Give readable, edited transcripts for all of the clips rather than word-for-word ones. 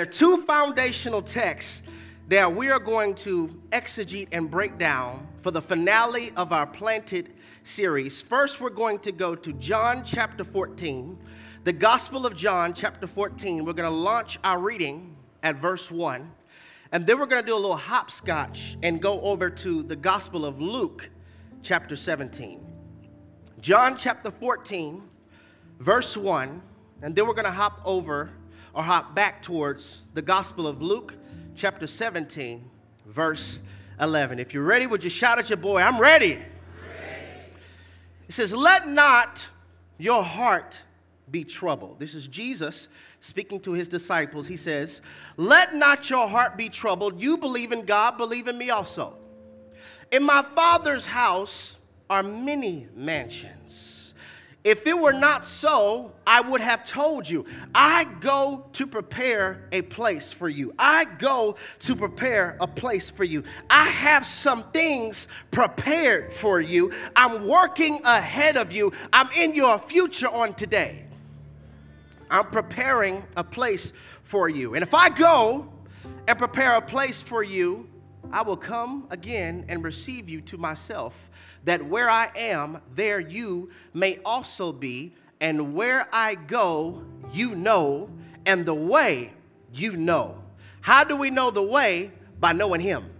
There are two foundational texts that we are going to exegete and break down for the finale of our Planted series. First, we're going to go to John chapter 14, the Gospel of John chapter 14. We're going to launch our reading at verse 1, and then we're going to do a little hopscotch and go over to the Gospel of Luke chapter 17. John chapter 14, verse 1, and then we're going to hop back towards the Gospel of Luke chapter 17, verse 11. If you're ready, would you shout at your boy, "I'm ready." It says, "Let not your heart be troubled." This is Jesus speaking to his disciples. He says, "Let not your heart be troubled. You believe in God, believe in me also. In my Father's house are many mansions. If it were not so, I would have told you. I go to prepare a place for you. I go to prepare a place for you. I have some things prepared for you. I'm working ahead of you. I'm in your future on today. I'm preparing a place for you. And if I go and prepare a place for you, I will come again and receive you to myself, that where I am, there you may also be, and where I go, you know, and the way you know." How do we know the way? By knowing him.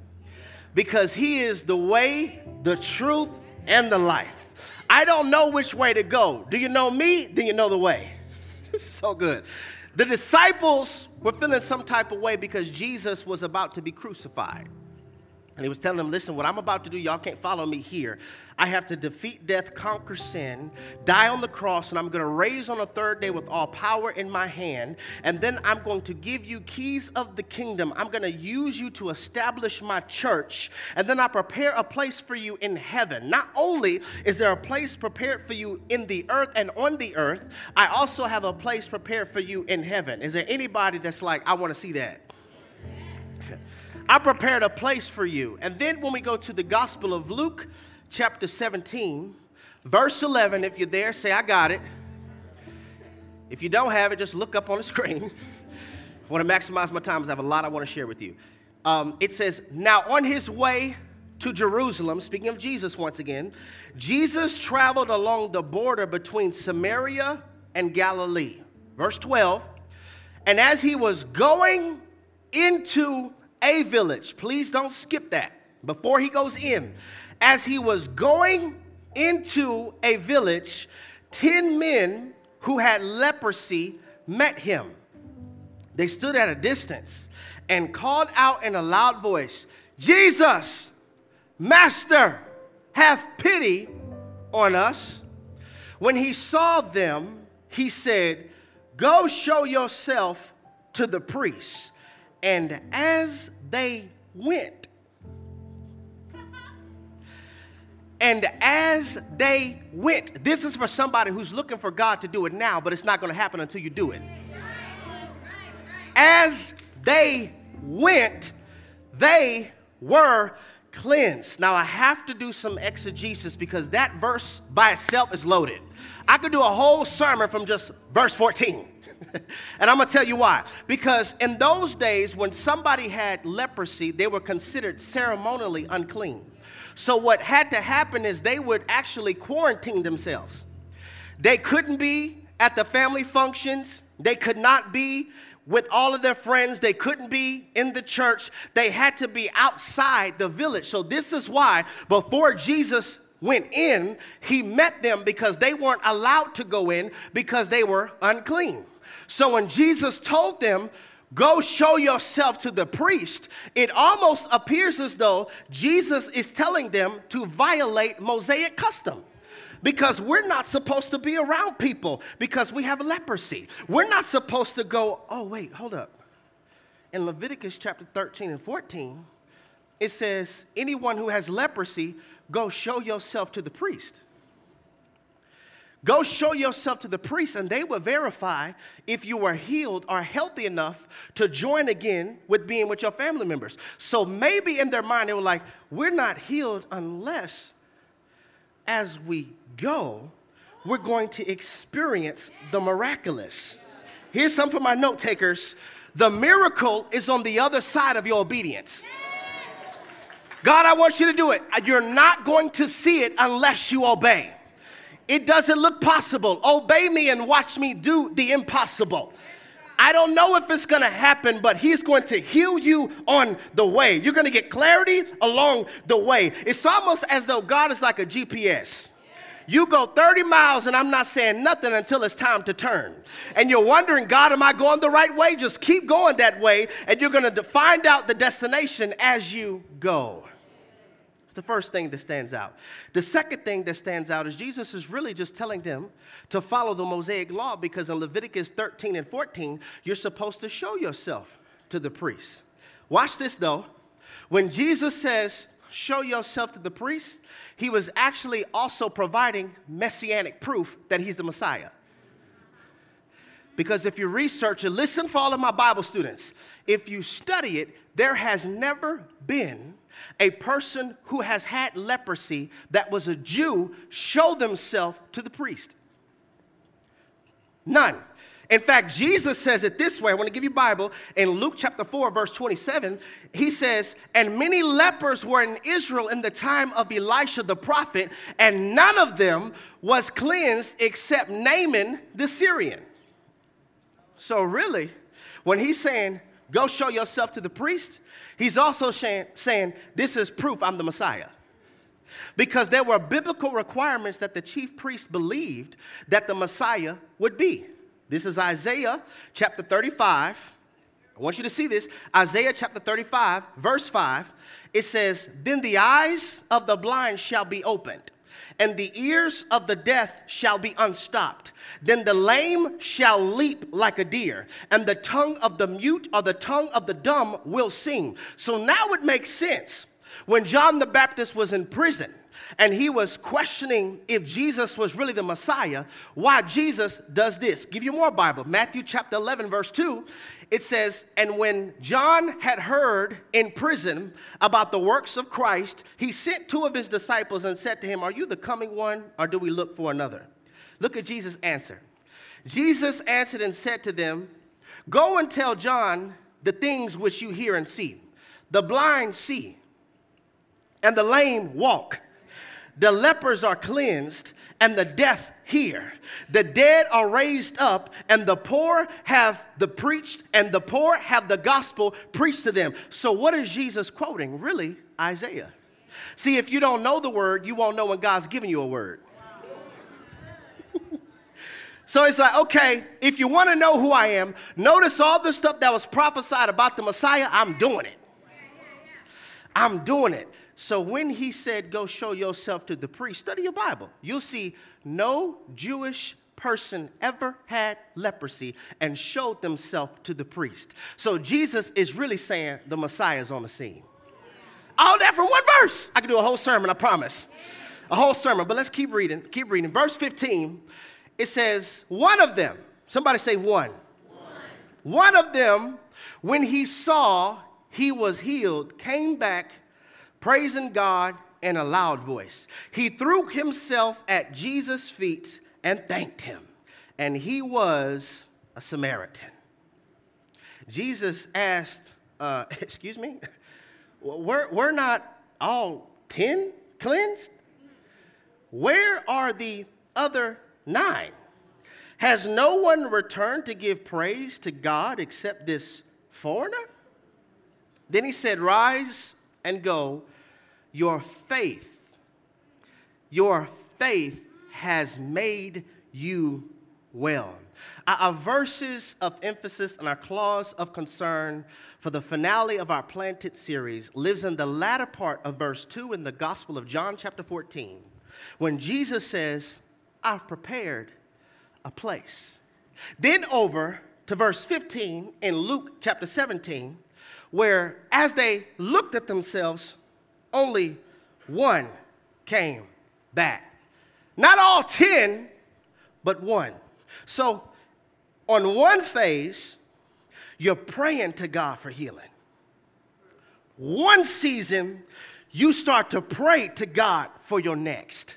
Because he is the way, the truth, and the life. I don't know which way to go. Do you know me? Then you know the way. So good. The disciples were feeling some type of way because Jesus was about to be crucified. And he was telling them, "Listen, what I'm about to do, y'all can't follow me here. I have to defeat death, conquer sin, die on the cross, and I'm going to raise on the third day with all power in my hand. And then I'm going to give you keys of the kingdom. I'm going to use you to establish my church. And then I prepare a place for you in heaven. Not only is there a place prepared for you in the earth and on the earth, I also have a place prepared for you in heaven." Is there anybody that's like, "I want to see that"? I prepared a place for you. And then when we go to the Gospel of Luke, chapter 17, verse 11, if you're there, say, "I got it." If you don't have it, just look up on the screen. I want to maximize my time because I have a lot I want to share with you. It says, "Now on his way to Jerusalem," speaking of Jesus once again, "Jesus traveled along the border between Samaria and Galilee." Verse 12, "And as he was going into a village," please don't skip that, before he goes in, "as he was going into a village, 10 men who had leprosy met him. They stood at a distance and called out in a loud voice, 'Jesus, Master, have pity on us.' When he saw them, he said, 'Go show yourself to the priests.' And as they went, this is for somebody who's looking for God to do it now, but it's not going to happen until you do it. "As they went, they were cleansed." Now I have to do some exegesis because that verse by itself is loaded. I could do a whole sermon from just verse 14. And I'm going to tell you why. Because in those days, when somebody had leprosy, they were considered ceremonially unclean. So what had to happen is they would actually quarantine themselves. They couldn't be at the family functions. They could not be with all of their friends. They couldn't be in the church. They had to be outside the village. So this is why before Jesus went in, he met them, because they weren't allowed to go in because they were unclean. So when Jesus told them, "Go show yourself to the priest," it almost appears as though Jesus is telling them to violate Mosaic custom. Because we're not supposed to be around people because we have leprosy. We're not supposed to go, "Oh, wait, hold up. In Leviticus chapter 13 and 14, it says, 'Anyone who has leprosy, go show yourself to the priest.' Go show yourself to the priest, and they will verify if you are healed or healthy enough to join again with being with your family members." So maybe in their mind, they were like, "We're not healed unless as we go, we're going to experience the miraculous." Here's some for my note takers. The miracle is on the other side of your obedience. God, I want you to do it. You're not going to see it unless you obey. It doesn't look possible. Obey me and watch me do the impossible. I don't know if it's going to happen, but he's going to heal you on the way. You're going to get clarity along the way. It's almost as though God is like a GPS. You go 30 miles and I'm not saying nothing until it's time to turn. And you're wondering, God, am I going the right way? Just keep going that way, and you're going to find out the destination as you go. It's the first thing that stands out. The second thing that stands out is Jesus is really just telling them to follow the Mosaic law, because in Leviticus 13 and 14, you're supposed to show yourself to the priest. Watch this, though. When Jesus says, show yourself to the priest, he was actually also providing messianic proof that he's the Messiah. Because if you research it, listen for all of my Bible students, if you study it, there has never been a person who has had leprosy that was a Jew show themselves to the priest. None. In fact, Jesus says it this way. I want to give you Bible. In Luke chapter 4, verse 27, he says, and many lepers were in Israel in the time of Elisha the prophet, and none of them was cleansed except Naaman the Syrian. So really, when he's saying, go show yourself to the priest, he's also saying, this is proof I'm the Messiah. Because there were biblical requirements that the chief priest believed that the Messiah would be. This is Isaiah chapter 35. I want you to see this. Isaiah chapter 35, verse 5. It says, then the eyes of the blind shall be opened, and the ears of the deaf shall be unstopped. Then the lame shall leap like a deer, and the tongue of the mute or the tongue of the dumb will sing. So now it makes sense when John the Baptist was in prison, and he was questioning if Jesus was really the Messiah, why Jesus does this. Give you more Bible. Matthew chapter 11, verse 2, it says, and when John had heard in prison about the works of Christ, he sent two of his disciples and said to him, are you the coming one, or do we look for another? Look at Jesus' answer. Jesus answered and said to them, go and tell John the things which you hear and see. The blind see, and the lame walk. The lepers are cleansed, and the deaf hear. The dead are raised up, and the poor have the preached, and the poor have the gospel preached to them. So what is Jesus quoting? Really, Isaiah. See, if you don't know the word, you won't know when God's giving you a word. So it's like, okay, if you want to know who I am, notice all the stuff that was prophesied about the Messiah. I'm doing it. I'm doing it. So when he said, go show yourself to the priest, study your Bible. You'll see no Jewish person ever had leprosy and showed themselves to the priest. So Jesus is really saying the Messiah is on the scene. All that from one verse. I can do a whole sermon, I promise. A whole sermon. But let's keep reading. Keep reading. Verse 15, it says, one of them. Somebody say one. One of them, when he saw he was healed, came back praising God in a loud voice. He threw himself at Jesus' feet and thanked him. And he was a Samaritan. Jesus asked, excuse me, we're not all 10 cleansed? Where are the other 9? Has no one returned to give praise to God except this foreigner? Then he said, rise and go. Your faith has made you well. Our verses of emphasis and our clause of concern for the finale of our Planted series lives in the latter part of verse 2 in the Gospel of John chapter 14, when Jesus says, I've prepared a place. Then over to verse 15 in Luke chapter 17, where as they looked at themselves, only one came back. Not all 10, but one. So on one phase, you're praying to God for healing. One season, you start to pray to God for your next.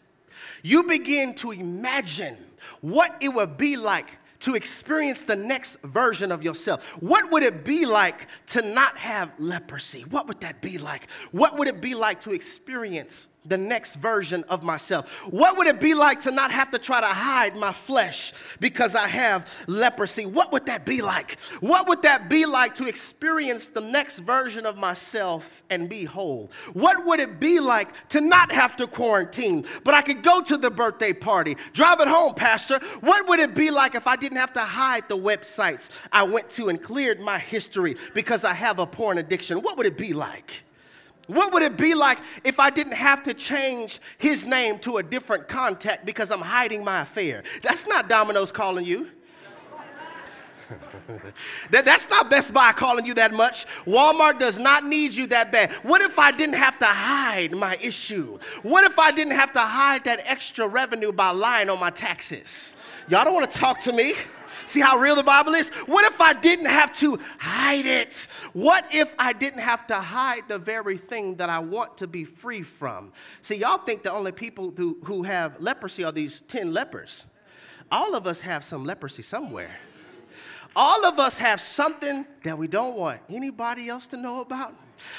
You begin to imagine what it would be like to experience the next version of yourself. What would it be like to not have leprosy? What would that be like? What would it be like to experience the next version of myself? What would it be like to not have to try to hide my flesh because I have leprosy? What would that be like? What would that be like to experience the next version of myself and be whole? What would it be like to not have to quarantine, but I could go to the birthday party? Drive it home, Pastor. What would it be like if I didn't have to hide the websites I went to and cleared my history because I have a porn addiction? What would it be like? What would it be like if I didn't have to change his name to a different contact because I'm hiding my affair? That's not Domino's calling you. That's not Best Buy calling you that much. Walmart does not need you that bad. What if I didn't have to hide my issue? What if I didn't have to hide that extra revenue by lying on my taxes? Y'all don't want to talk to me. See how real the Bible is? What if I didn't have to hide it? What if I didn't have to hide the very thing that I want to be free from? See, y'all think the only people who have leprosy are these 10 lepers. All of us have some leprosy somewhere. All of us have something that we don't want anybody else to know about.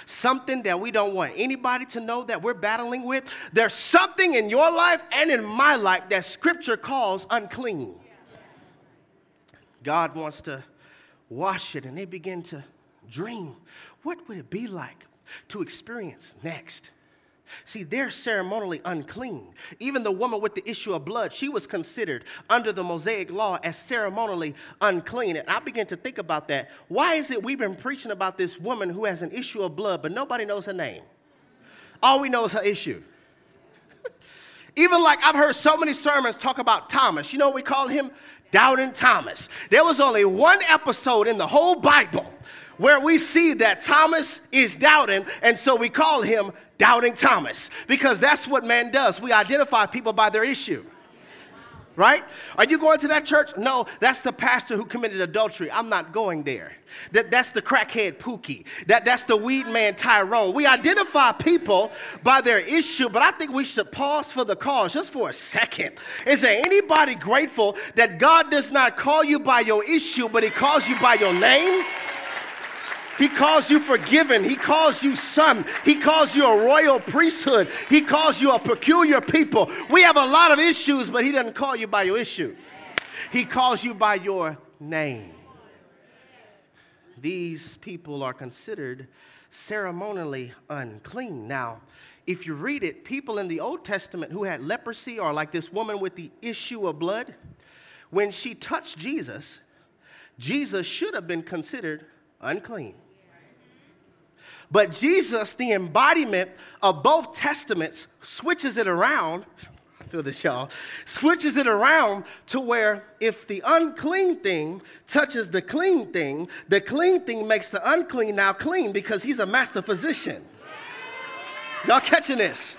Something that we don't want anybody to know that we're battling with. There's something in your life and in my life that Scripture calls unclean. God wants to wash it, and they begin to dream. What would it be like to experience next? See, they're ceremonially unclean. Even the woman with the issue of blood, she was considered under the Mosaic law as ceremonially unclean. And I began to think about that. Why is it we've been preaching about this woman who has an issue of blood, but nobody knows her name? All we know is her issue. Even like I've heard so many sermons talk about Thomas. You know what we call him? Doubting Thomas. There was only one episode in the whole Bible where we see that Thomas is doubting, and so we call him Doubting Thomas because that's what man does. We identify people by their issue. Right? Are you going to that church? No, that's the pastor who committed adultery. I'm not going there. That's the crackhead Pookie. That's the weed man Tyrone. We identify people by their issue, but I think we should pause for the cause just for a second. Is there anybody grateful that God does not call you by your issue, but He calls you by your name? He calls you forgiven. He calls you son. He calls you a royal priesthood. He calls you a peculiar people. We have a lot of issues, but He doesn't call you by your issue. He calls you by your name. These people are considered ceremonially unclean. Now, if you read it, people in the Old Testament who had leprosy or like this woman with the issue of blood, when she touched Jesus, Jesus should have been considered unclean. But Jesus, the embodiment of both testaments, switches it around. I feel this, y'all. Switches it around to where if the unclean thing touches the clean thing makes the unclean now clean because He's a master physician. Y'all catching this?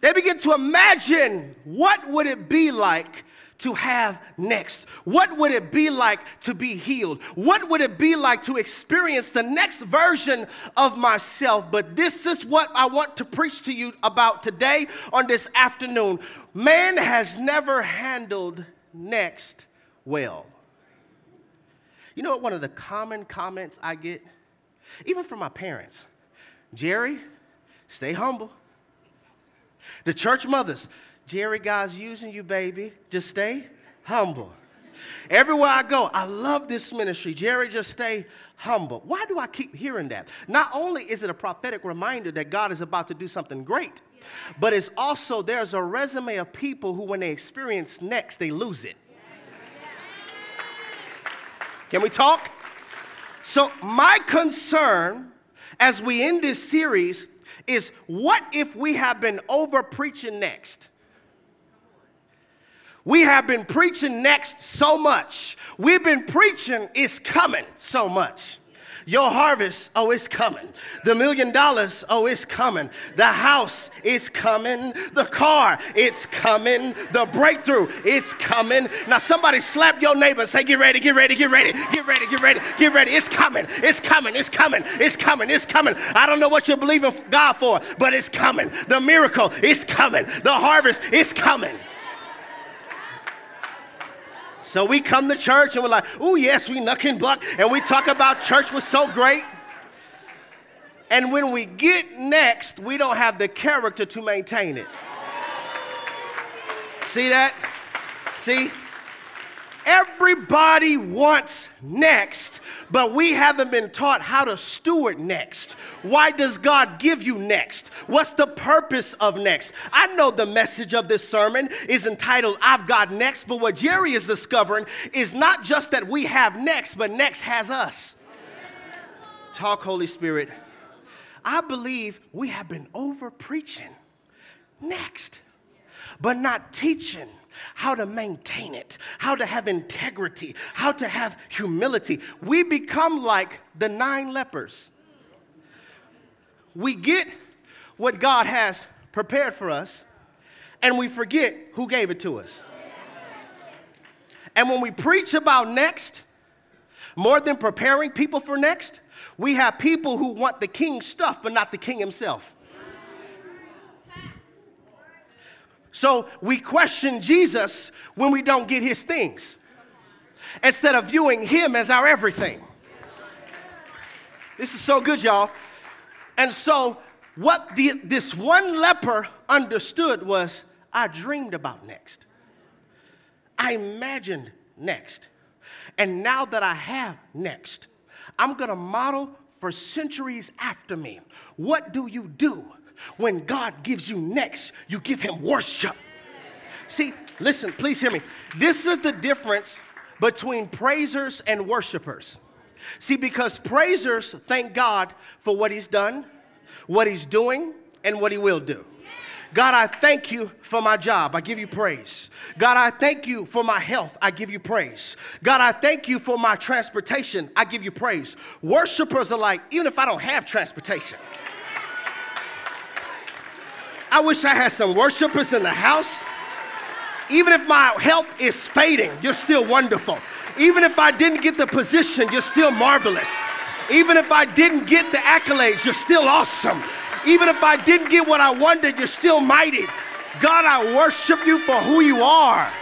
They begin to imagine what would it be like to have next? What would it be like to be healed? What would it be like to experience the next version of myself? But this is what I want to preach to you about today on this afternoon. Man has never handled next well. You know what one of the common comments I get? Even from my parents. Jerry, stay humble. The church mothers, Jerry, God's using you, baby. Just stay humble. Everywhere I go, I love this ministry. Jerry, just stay humble. Why do I keep hearing that? Not only is it a prophetic reminder that God is about to do something great, but it's also there's a resume of people who when they experience next, they lose it. Can we talk? So my concern as we end this series is what if we have been over-preaching next? We have been preaching next so much. We've been preaching it's coming so much. Your harvest, oh, it's coming. The $1 million, oh, it's coming. The house is coming. The car, it's coming. The breakthrough, it's coming. Now somebody slap your neighbor and say, get ready, get ready, get ready, get ready, get ready, get ready. It's coming, it's coming, it's coming, it's coming, it's coming. I don't know what you're believing God for, but it's coming. The miracle, it's coming. The harvest, it's coming. So we come to church and we're like, oh yes, we knuck and buck, and we talk about church was so great. And when we get next, we don't have the character to maintain it. See that? See? Everybody wants next, but we haven't been taught how to steward next. Why does God give you next? What's the purpose of next? I know the message of this sermon is entitled, I've Got Next, but what Jerry is discovering is not just that we have next, but next has us. Talk, Holy Spirit. I believe we have been over-preaching next, but not teaching how to maintain it, how to have integrity, how to have humility. We become like the 9 lepers. We get what God has prepared for us, and we forget who gave it to us. And when we preach about next, more than preparing people for next, we have people who want the king's stuff, but not the king himself. So we question Jesus when we don't get his things, instead of viewing him as our everything. This is so good, y'all. And so what this one leper understood was, I dreamed about next. I imagined next. And now that I have next, I'm going to model for centuries after me. What do you do? When God gives you next, you give him worship. See, listen, please hear me. This is the difference between praisers and worshipers. See, because praisers thank God for what he's done, what he's doing, and what he will do. God, I thank you for my job. I give you praise. God, I thank you for my health. I give you praise. God, I thank you for my transportation. I give you praise. Worshipers are like, even if I don't have transportation, I wish I had some worshipers in the house. Even if my health is fading, you're still wonderful. Even if I didn't get the position, you're still marvelous. Even if I didn't get the accolades, you're still awesome. Even if I didn't get what I wanted, you're still mighty. God, I worship you for who you are.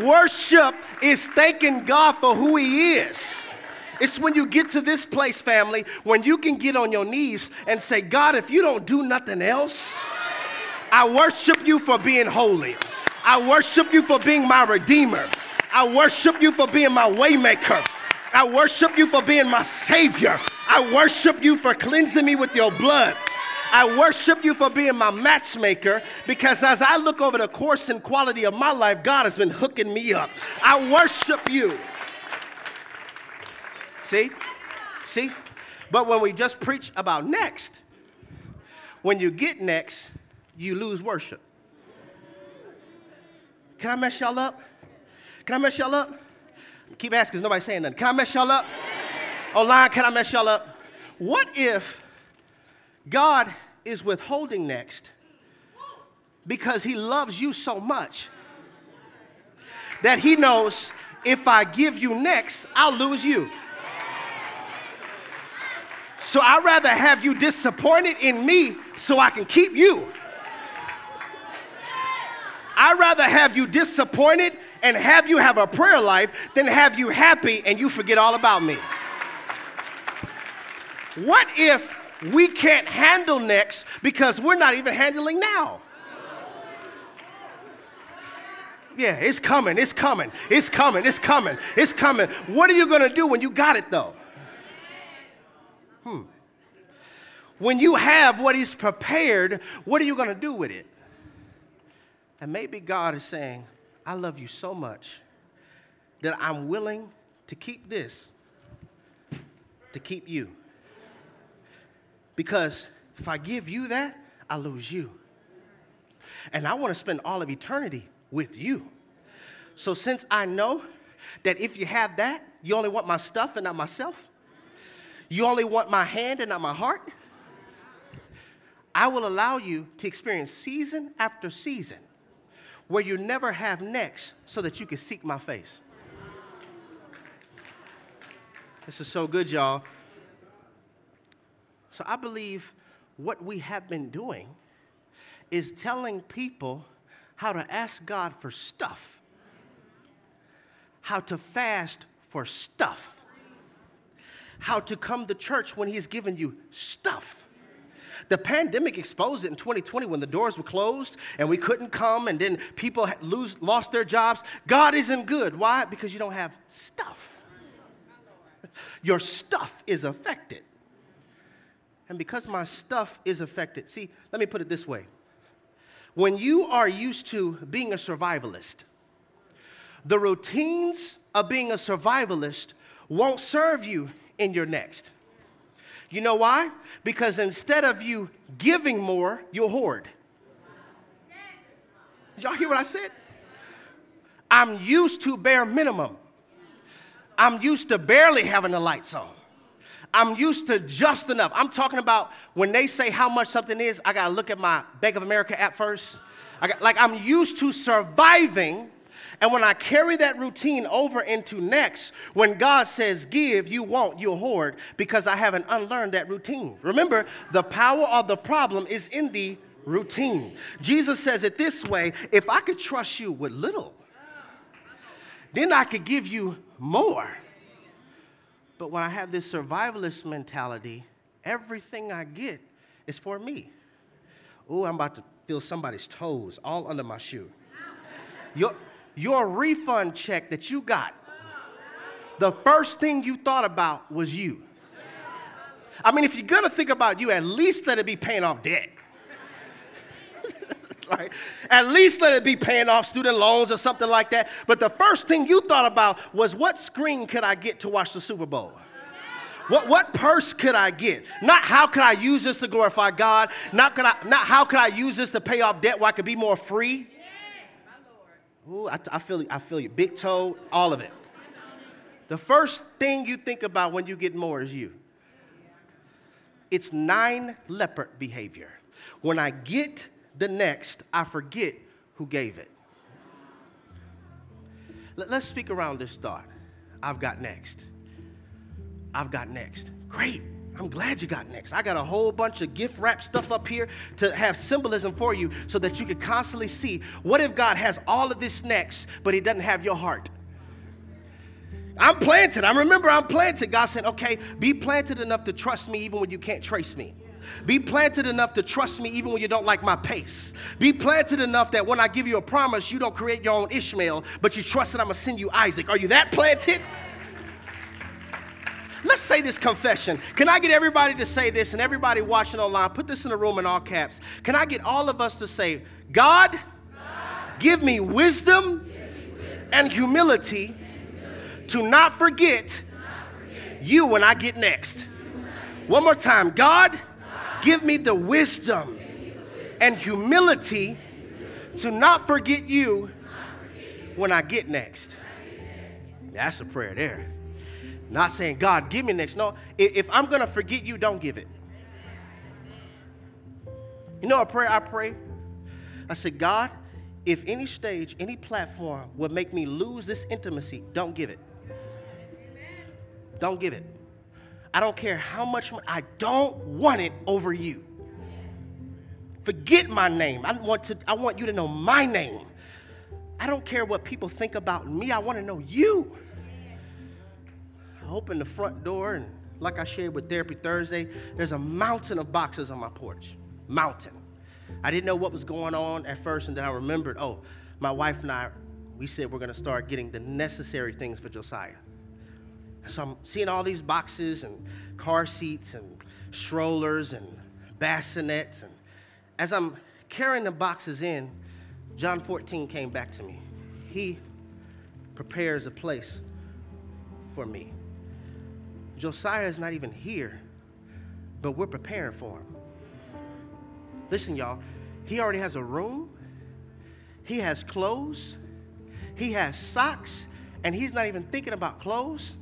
Worship is thanking God for who he is. It's when you get to this place, family, when you can get on your knees and say, God, if you don't do nothing else, I worship you for being holy. I worship you for being my redeemer. I worship you for being my waymaker. I worship you for being my savior. I worship you for cleansing me with your blood. I worship you for being my matchmaker, because as I look over the course and quality of my life, God has been hooking me up. I worship you. See? But when we just preach about next, when you get next, you lose worship. Can I mess y'all up? Can I mess y'all up? Keep asking because nobody's saying nothing. Can I mess y'all up? Online, can I mess y'all up? What if God is withholding next because he loves you so much that he knows if I give you next, I'll lose you? So I'd rather have you disappointed in me so I can keep you. I'd rather have you disappointed and have you have a prayer life than have you happy and you forget all about me. What if we can't handle next because we're not even handling now? Yeah, it's coming, it's coming, it's coming, it's coming, it's coming. What are you going to do when you got it though? When you have what he's prepared, what are you going to do with it? And maybe God is saying, I love you so much that I'm willing to keep this, to keep you. Because if I give you that, I lose you. And I want to spend all of eternity with you. So since I know that if you have that, you only want my stuff and not myself, you only want my hand and not my heart, I will allow you to experience season after season where you never have next so that you can seek my face. This is so good, y'all. So I believe what we have been doing is telling people how to ask God for stuff how to fast for stuff, how to come to church when he's given you stuff. The pandemic exposed it in 2020 when the doors were closed and we couldn't come, and then people lost their jobs. God isn't good. Why? Because you don't have stuff. Your stuff is affected. And because my stuff is affected, see, let me put it this way. When you are used to being a survivalist, the routines of being a survivalist won't serve you in your next. You know why? Because instead of you giving more, you'll hoard. Did y'all hear what I said? I'm used to bare minimum. I'm used to barely having the lights on. I'm used to just enough. I'm talking about when they say how much something is, I got to look at my Bank of America app first. I'm used to surviving. And when I carry that routine over into next, when God says give, you won't, you'll hoard, because I haven't unlearned that routine. Remember, the power of the problem is in the routine. Jesus says it this way: if I could trust you with little, then I could give you more. But when I have this survivalist mentality, everything I get is for me. Oh, I'm about to feel somebody's toes all under my shoe. Your refund check that you got, the first thing you thought about was you. I mean, if you're going to think about you, at least let it be paying off debt. Right? At least let it be paying off student loans or something like that. But the first thing you thought about was, what screen could I get to watch the Super Bowl? What purse could I get? Not how could I use this to glorify God? Not how could I use this to pay off debt where I could be more free? Ooh, I feel you. Big toe, all of it. The first thing you think about when you get more is you. It's nine leopard behavior. When I get the next, I forget who gave it. Let's speak around this thought. I've got next. Great. I'm glad you got next. I got a whole bunch of gift wrap stuff up here to have symbolism for you so that you can constantly see, what if God has all of this next, but he doesn't have your heart? I'm planted. I remember I'm planted. God said, okay, be planted enough to trust me even when you can't trace me. Be planted enough to trust me even when you don't like my pace. Be planted enough that when I give you a promise, you don't create your own Ishmael, but you trust that I'm going to send you Isaac. Are you that planted? Let's say this confession. Can I get everybody to say this, and everybody watching online, put this in the room in all caps. Can I get all of us to say, God, give me wisdom and humility to not forget you when I get next. One more time. God, give me the wisdom and humility to not forget you when I get next. That's a prayer there. Not saying, God, give me next. No, if I'm going to forget you, don't give it. You know a prayer I pray? I said, God, if any stage, any platform would make me lose this intimacy, don't give it. Don't give it. I don't care how much, I don't want it over you. Forget my name. I want you to know my name. I don't care what people think about me. I want to know you. I open the front door, and like I shared with Therapy Thursday, there's a mountain of boxes on my porch. Mountain. I didn't know what was going on at first, and then I remembered, oh, my wife and I, we said we're going to start getting the necessary things for Josiah. So I'm seeing all these boxes and car seats and strollers and bassinets. And as I'm carrying the boxes in, John 14 came back to me. He prepares a place for me. Josiah is not even here, but we're preparing for him. Listen, y'all, he already has a room, he has clothes, he has socks, and he's not even thinking about clothes.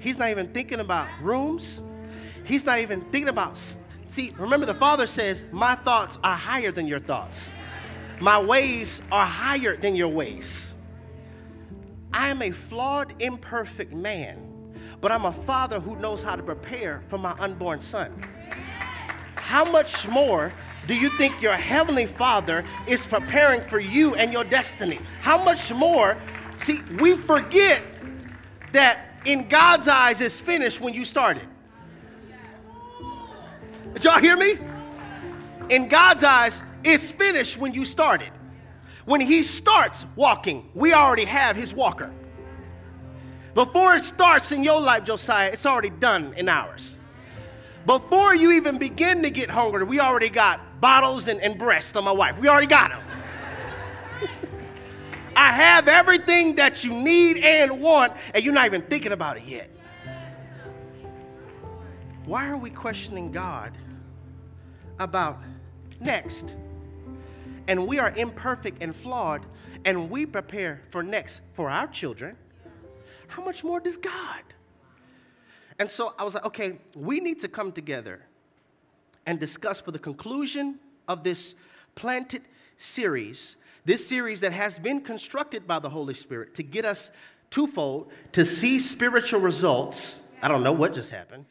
He's not even thinking about rooms. He's not even thinking about, see, remember the Father says, my thoughts are higher than your thoughts. My ways are higher than your ways. I am a flawed, imperfect man, but I'm a father who knows how to prepare for my unborn son. How much more do you think your heavenly Father is preparing for you and your destiny? How much more? See, we forget that in God's eyes is finished when you started. Did y'all hear me? In God's eyes, it's finished when you started. When he starts walking, we already have his walker. Before it starts in your life, Josiah, it's already done in ours. Before you even begin to get hungry, we already got bottles and breasts on my wife. We already got them. I have everything that you need and want, and you're not even thinking about it yet. Why are we questioning God about next? And we are imperfect and flawed, and we prepare for next for our children. How much more does God? And so I was like, okay, we need to come together and discuss for the conclusion of this Planted series, this series that has been constructed by the Holy Spirit to get us twofold, to see spiritual results. I don't know what just happened.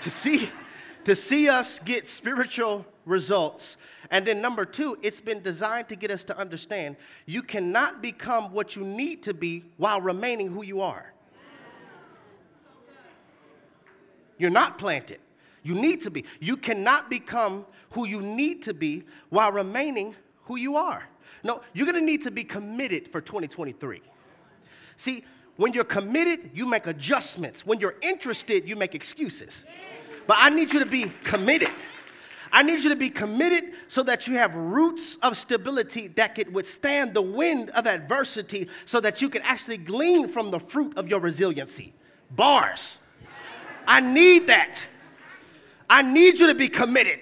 to see us get spiritual results. And then number two, it's been designed to get us to understand you cannot become what you need to be while remaining who you are. You're not planted. You need to be. You cannot become who you need to be while remaining who you are. No, you're going to need to be committed for 2023. See, when you're committed, you make adjustments. When you're interested, you make excuses. But I need you to be committed. I need you to be committed so that you have roots of stability that could withstand the wind of adversity so that you can actually glean from the fruit of your resiliency. Bars. I need that. I need you to be committed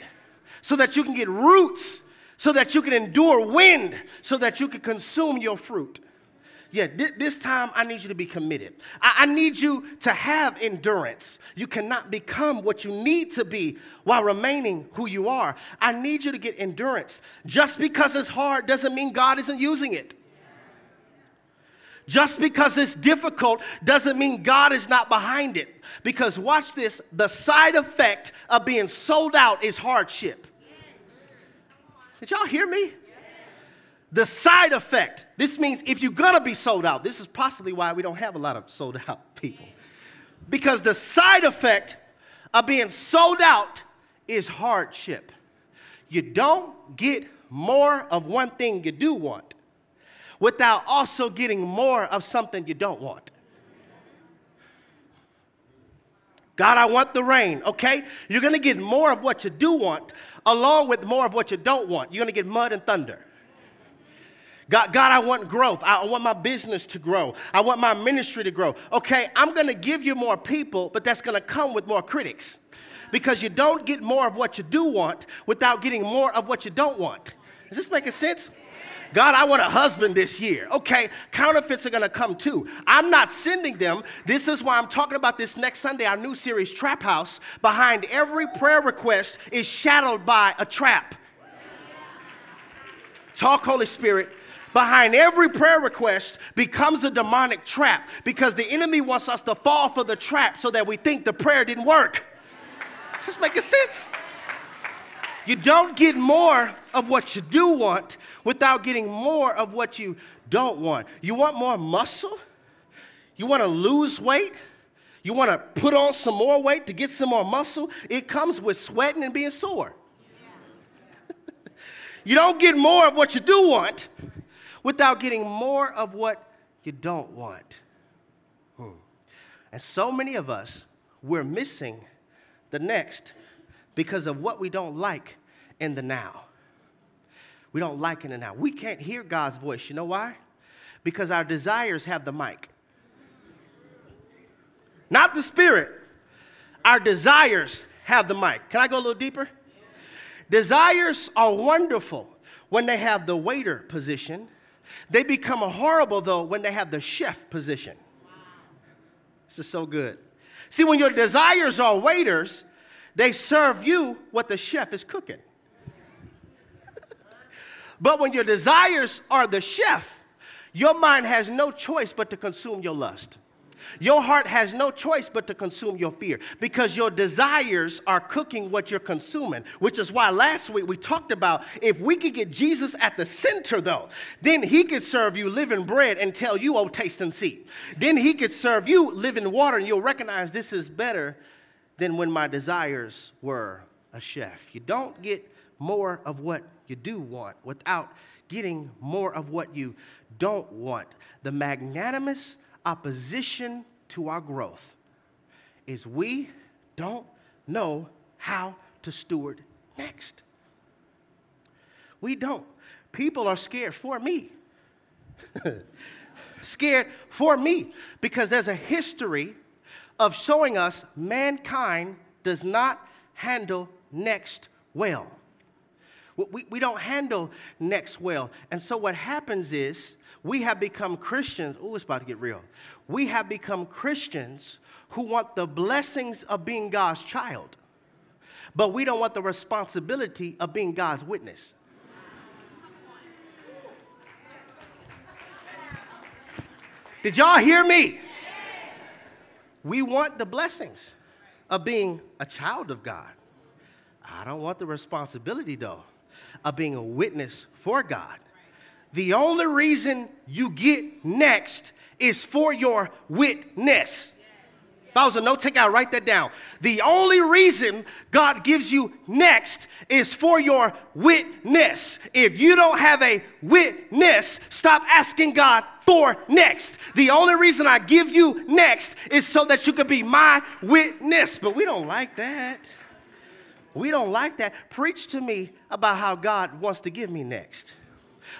so that you can get roots, so that you can endure wind, so that you can consume your fruit. Yeah, this time I need you to be committed. I need you to have endurance. You cannot become what you need to be while remaining who you are. I need you to get endurance. Just because it's hard doesn't mean God isn't using it. Just because it's difficult doesn't mean God is not behind it. Because watch this, the side effect of being sold out is hardship. Did y'all hear me? The side effect. This means if you're going to be sold out, this is possibly why we don't have a lot of sold out people. Because the side effect of being sold out is hardship. You don't get more of one thing you do want without also getting more of something you don't want. God, I want the rain, okay? You're going to get more of what you do want along with more of what you don't want. You're going to get mud and thunder. God, I want growth. I want my business to grow. I want my ministry to grow. Okay, I'm going to give you more people, but that's going to come with more critics because you don't get more of what you do want without getting more of what you don't want. Is this making sense? God, I want a husband this year. Okay, counterfeits are going to come too. I'm not sending them. This is why I'm talking about this next Sunday, our new series, Trap House. Behind every prayer request is shadowed by a trap. Talk, Holy Spirit. Behind every prayer request becomes a demonic trap because the enemy wants us to fall for the trap so that we think the prayer didn't work. Is this making sense? You don't get more of what you do want without getting more of what you don't want. You want more muscle? You want to lose weight? You want to put on some more weight to get some more muscle? It comes with sweating and being sore. You don't get more of what you do want without getting more of what you don't want. And so many of us, we're missing the next because of what we don't like in the now. We don't like in the now. We can't hear God's voice. You know why? Because our desires have the mic. Not the spirit. Our desires have the mic. Can I go a little deeper? Desires are wonderful when they have the waiter position. They become horrible, though, when they have the chef position. Wow. This is so good. See, when your desires are waiters, they serve you what the chef is cooking. But when your desires are the chef, your mind has no choice but to consume your lust. Your heart has no choice but to consume your fear because your desires are cooking what you're consuming, which is why last week we talked about if we could get Jesus at the center, though, then he could serve you living bread and tell you, oh, taste and see. Then he could serve you living water and you'll recognize this is better than when my desires were a chef. You don't get more of what you do want without getting more of what you don't want. The magnanimous opposition to our growth is we don't know how to steward next. We don't. People are scared for me. Scared for me because there's a history of showing us mankind does not handle next well. We don't handle next well. And so what happens is we have become Christians. Oh, it's about to get real. We have become Christians who want the blessings of being God's child, but we don't want the responsibility of being God's witness. Did y'all hear me? We want the blessings of being a child of God. I don't want the responsibility, though, of being a witness for God. The only reason you get next is for your witness. If that was a note, take out, write that down. The only reason God gives you next is for your witness. If you don't have a witness, stop asking God for next. The only reason I give you next is so that you could be my witness. But we don't like that. We don't like that. Preach to me about how God wants to give me next.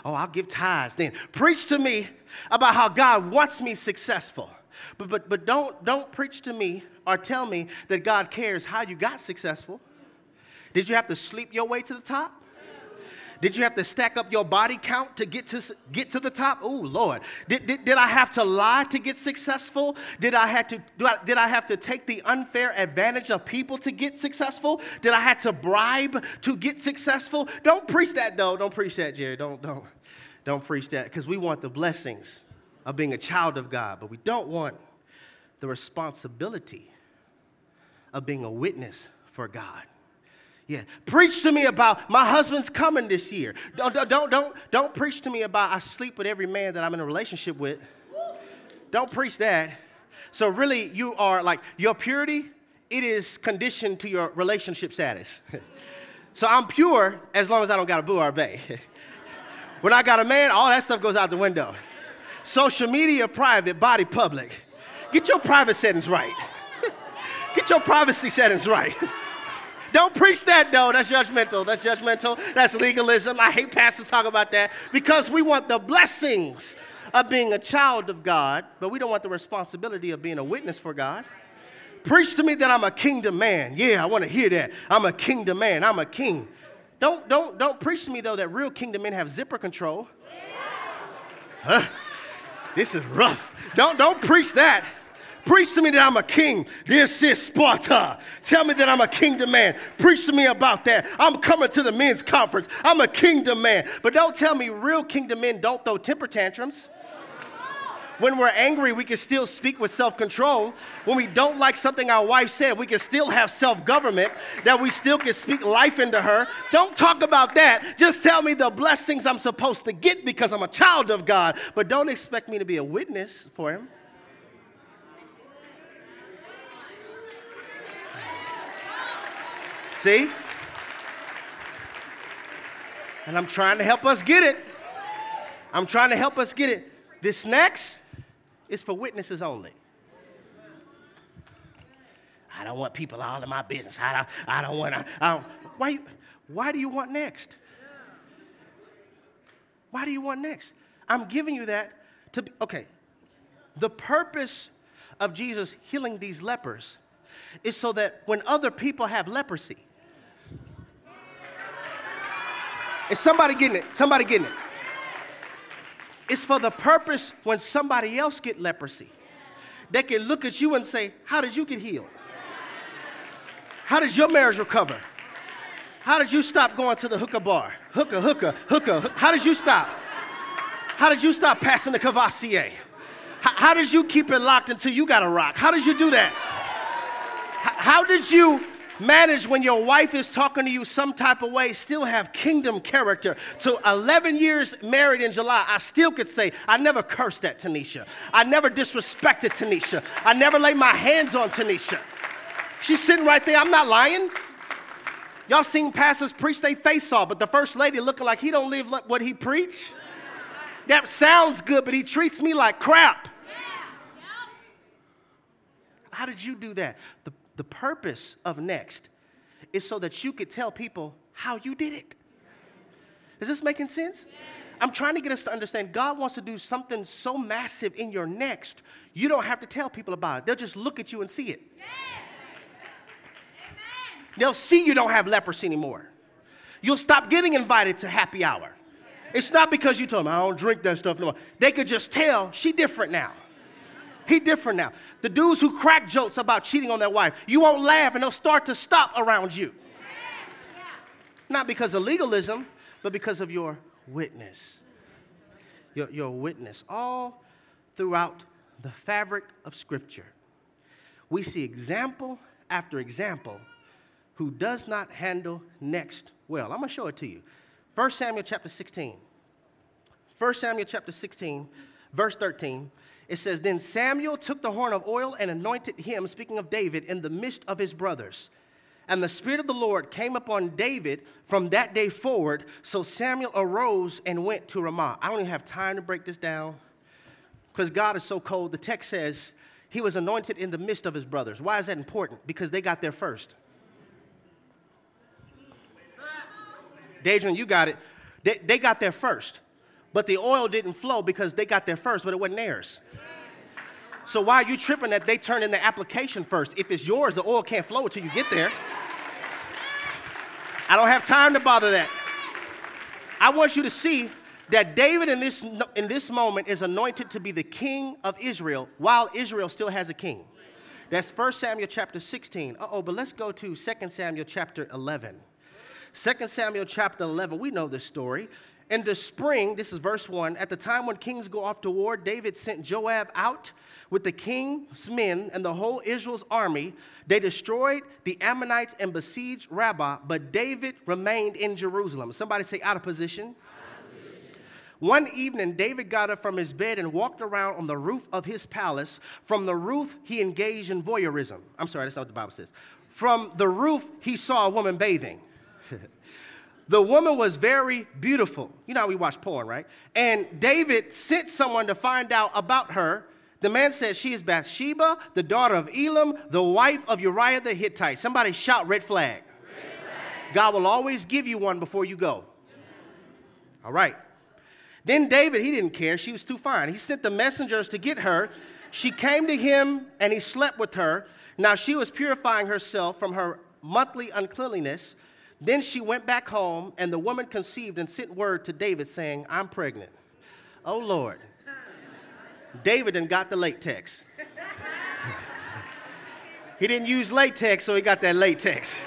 Oh, I'll give tithes then. Preach to me about how God wants me successful. But don't preach to me or tell me that God cares how you got successful. Did you have to sleep your way to the top? Did you have to stack up your body count to get to the top? Oh, Lord. Did I have to lie to get successful? Did I have to take the unfair advantage of people to get successful? Did I have to bribe to get successful? Don't preach that, though. Don't preach that, Jerry. Don't preach that, because we want the blessings of being a child of God, but we don't want the responsibility of being a witness for God. Yeah, preach to me about my husband's coming this year. Don't preach to me about I sleep with every man that I'm in a relationship with. Don't preach that. So really, you are like your purity. It is conditioned to your relationship status. So I'm pure as long as I don't got a boo or a bae. When I got a man, all that stuff goes out the window. Social media private, body public. Get your private settings right. Get your privacy settings right. Don't preach that, though. That's judgmental. That's judgmental. That's legalism. I hate pastors talk about that because we want the blessings of being a child of God, but we don't want the responsibility of being a witness for God. Preach to me that I'm a kingdom man. Yeah, I want to hear that. I'm a kingdom man. I'm a king. Don't preach to me, though, that real kingdom men have zipper control. Huh? This is rough. Don't preach that. Preach to me that I'm a king. This is Sparta. Tell me that I'm a kingdom man. Preach to me about that. I'm coming to the men's conference. I'm a kingdom man. But don't tell me real kingdom men don't throw temper tantrums. When we're angry, we can still speak with self-control. When we don't like something our wife said, we can still have self-government, that we still can speak life into her. Don't talk about that. Just tell me the blessings I'm supposed to get because I'm a child of God. But don't expect me to be a witness for him. See? And I'm trying to help us get it. This next is for witnesses only. I don't want people all in my business. I don't want to. Why do you want next? Why do you want next? I'm giving you that to be, okay. The purpose of Jesus healing these lepers is so that when other people have leprosy, is somebody getting it? Somebody getting it? It's for the purpose when somebody else get leprosy, they can look at you and say, how did you get healed? How did your marriage recover? How did you stop going to the hookah bar? How did you stop? How did you stop passing the cavassier? How did you keep it locked until you got a rock? How did you do that? How did you manage when your wife is talking to you some type of way, still have kingdom character? To 11 years married in July, I still could say, I never cursed at Tanisha. I never disrespected Tanisha. I never laid my hands on Tanisha. She's sitting right there. I'm not lying. Y'all seen pastors preach they face off, but the first lady looking like he don't live what he preach. That sounds good, but he treats me like crap. How did you do that? The purpose of Next is so that you could tell people how you did it. Is this making sense? Yes. I'm trying to get us to understand God wants to do something so massive in your Next, you don't have to tell people about it. They'll just look at you and see it. Yes. Amen. They'll see you don't have leprosy anymore. You'll stop getting invited to happy hour. Yes. It's not because you told them, I don't drink that stuff no more. They could just tell, she different now. He different now. The dudes who crack jokes about cheating on their wife, you won't laugh and they'll start to stop around you. Yeah. Not because of legalism, but because of your witness. Your witness. All throughout the fabric of Scripture, we see example after example who does not handle next well. I'm going to show it to you. 1 Samuel chapter 16. 1 Samuel chapter 16, verse 13. It says, then Samuel took the horn of oil and anointed him, speaking of David, in the midst of his brothers. And the Spirit of the Lord came upon David from that day forward. So Samuel arose and went to Ramah. I don't even have time to break this down because God is so cold. The text says he was anointed in the midst of his brothers. Why is that important? Because they got there first. Deidre, you got it. They got there first. But the oil didn't flow because they got there first, but it wasn't theirs. So why are you tripping that they turn in the application first? If it's yours, the oil can't flow until you get there. I don't have time to bother that. I want you to see that David in this moment is anointed to be the king of Israel while Israel still has a king. That's 1 Samuel chapter 16. But let's go to 2 Samuel chapter 11. 2 Samuel chapter 11, we know this story. In the spring, this is verse 1, at the time when kings go off to war, David sent Joab out with the king's men and the whole Israel's army. They destroyed the Ammonites and besieged Rabbah, but David remained in Jerusalem. Somebody say out of position. Out of position. One evening, David got up from his bed and walked around on the roof of his palace. From the roof, he engaged in voyeurism. I'm sorry, that's not what the Bible says. From the roof, he saw a woman bathing. The woman was very beautiful. You know how we watch porn, right? And David sent someone to find out about her. The man said, she is Bathsheba, the daughter of Elam, the wife of Uriah the Hittite. Somebody shout red flag. Red flag. God will always give you one before you go. Amen. All right. Then David, he didn't care. She was too fine. He sent the messengers to get her. She came to him, and he slept with her. Now she was purifying herself from her monthly uncleanliness. Then she went back home, and the woman conceived and sent word to David, saying, I'm pregnant. Oh, Lord. David done got the latex. He didn't use latex, so he got that latex.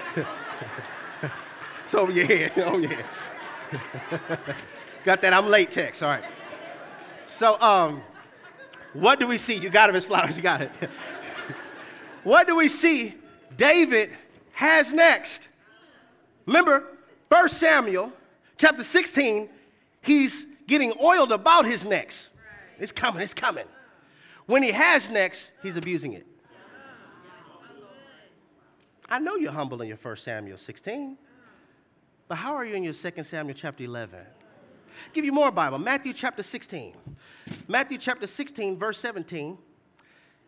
It's over your head. Over your head. Got that, I'm latex. All right. So what do we see? You got him as flowers. You got it. What do we see David has next? Remember, 1 Samuel chapter 16, he's getting oiled about his next. It's coming, it's coming. When he has next, he's abusing it. I know you're humble in your 1 Samuel 16, but how are you in your 2 Samuel chapter 11? I'll give you more Bible, Matthew chapter 16. Matthew chapter 16, verse 17.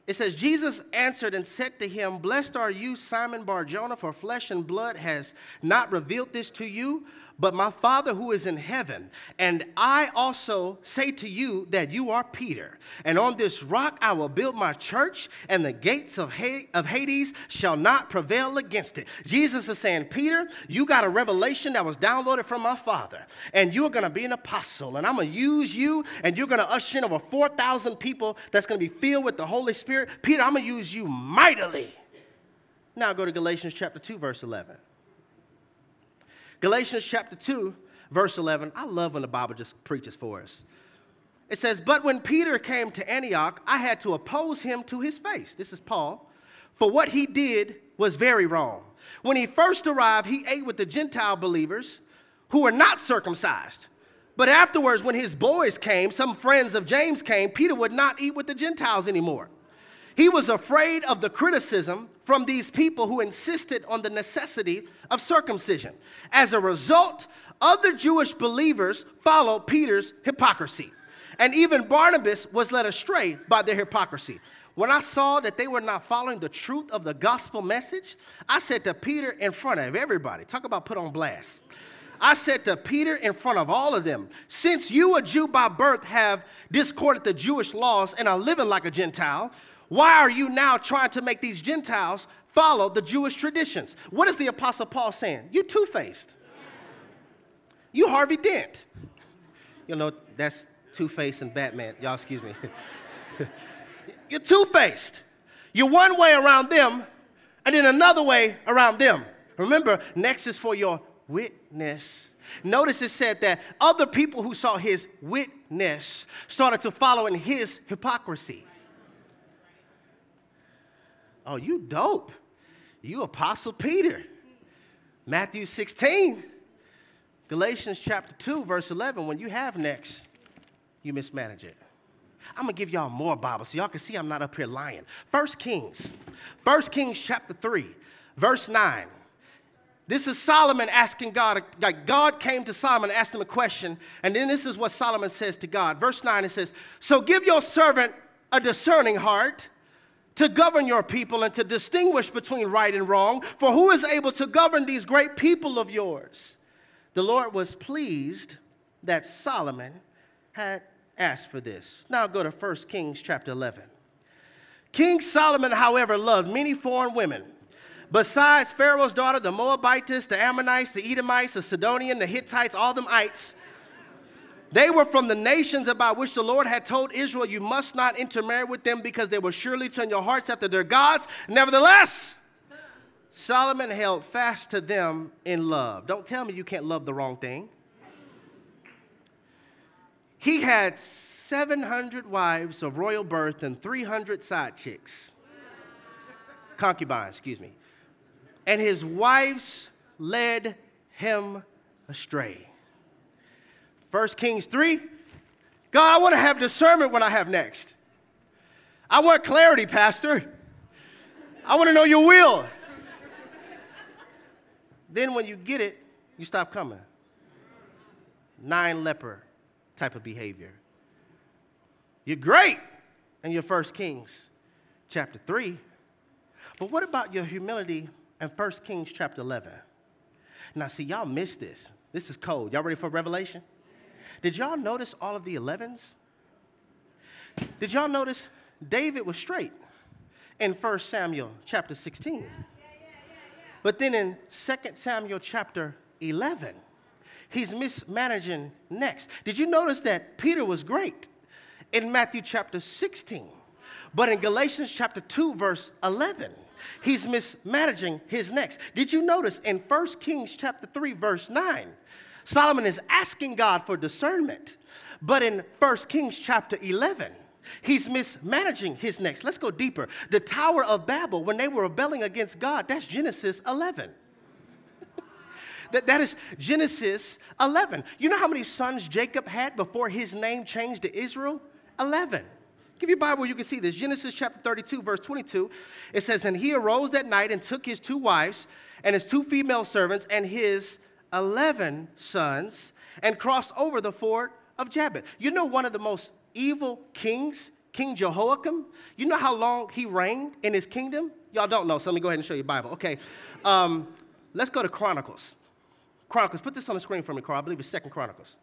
It says, Jesus answered and said to him, blessed are you, Simon Bar-Jonah, for flesh and blood has not revealed this to you, but my Father who is in heaven. And I also say to you that you are Peter, and on this rock I will build my church, and the gates of Hades shall not prevail against it. Jesus is saying, Peter, you got a revelation that was downloaded from my Father, and you're going to be an apostle, and I'm going to use you, and you're going to usher in over 4,000 people that's going to be filled with the Holy Spirit. Peter, I'm going to use you mightily. Now go to Galatians chapter 2, verse 11. Galatians chapter 2, verse 11. I love when the Bible just preaches for us. It says, but when Peter came to Antioch, I had to oppose him to his face. This is Paul. For what he did was very wrong. When he first arrived, he ate with the Gentile believers who were not circumcised. But afterwards, when his boys came, some friends of James came, Peter would not eat with the Gentiles anymore. He was afraid of the criticism from these people who insisted on the necessity of circumcision. As a result, other Jewish believers followed Peter's hypocrisy. And even Barnabas was led astray by their hypocrisy. When I saw that they were not following the truth of the gospel message, I said to Peter in front of everybody, talk about put on blast. I said to Peter in front of all of them, since you, a Jew by birth, have discorded the Jewish laws and are living like a Gentile, why are you now trying to make these Gentiles follow the Jewish traditions? What is the Apostle Paul saying? You two-faced. You Harvey Dent. You know, that's Two-Face and Batman. Y'all, excuse me. You're two-faced. You're one way around them and then another way around them. Remember, next is for your witness. Notice it said that other people who saw his witness started to follow in his hypocrisy. Oh, you dope. You Apostle Peter. Matthew 16, Galatians chapter 2, verse 11, when you have next, you mismanage it. I'm going to give y'all more Bible so y'all can see I'm not up here lying. 1 Kings chapter 3, verse 9. This is Solomon asking God, like God came to Solomon and asked him a question, and then this is what Solomon says to God. Verse 9, it says, so give your servant a discerning heart to govern your people and to distinguish between right and wrong, for who is able to govern these great people of yours? The Lord was pleased that Solomon had asked for this. Now go to 1 Kings chapter 11. King Solomon, however, loved many foreign women. Besides Pharaoh's daughter, the Moabitess, the Ammonites, the Edomites, the Sidonian, the Hittites, all them ites. They were from the nations about which the Lord had told Israel, you must not intermarry with them because they will surely turn your hearts after their gods. Nevertheless, Solomon held fast to them in love. Don't tell me you can't love the wrong thing. He had 700 wives of royal birth and 300 side chicks. Concubines, excuse me. And his wives led him astray. 1 Kings 3, God, I want to have discernment when I have next. I want clarity, Pastor. I want to know your will. Then when you get it, you stop coming. 9 leper type of behavior. You're great in your 1 Kings chapter 3. But what about your humility in 1 Kings chapter 11? Now, see, y'all missed this. This is cold. Y'all ready for Revelation? Did y'all notice all of the 11s? Did y'all notice David was straight in 1 Samuel chapter 16? But then in 2 Samuel chapter 11, he's mismanaging next. Did you notice that Peter was great in Matthew chapter 16? But in Galatians chapter 2, verse 11, he's mismanaging his next. Did you notice in 1 Kings chapter 3, verse 9, Solomon is asking God for discernment, but in 1 Kings chapter 11, he's mismanaging his next. Let's go deeper. The Tower of Babel, when they were rebelling against God, that's Genesis 11. That is Genesis 11. You know how many sons Jacob had before his name changed to Israel? 11. Give your Bible, you can see this. Genesis chapter 32, verse 22. It says, and he arose that night and took his 2 wives and his 2 female servants and his 11 sons and crossed over the ford of Jabbok. You know one of the most evil kings, King Jehoiakim? You know how long he reigned in his kingdom? Y'all don't know, so let me go ahead and show you the Bible. Okay, let's go to Chronicles. Chronicles, put this on the screen for me, Carl. I believe it's 2 Chronicles.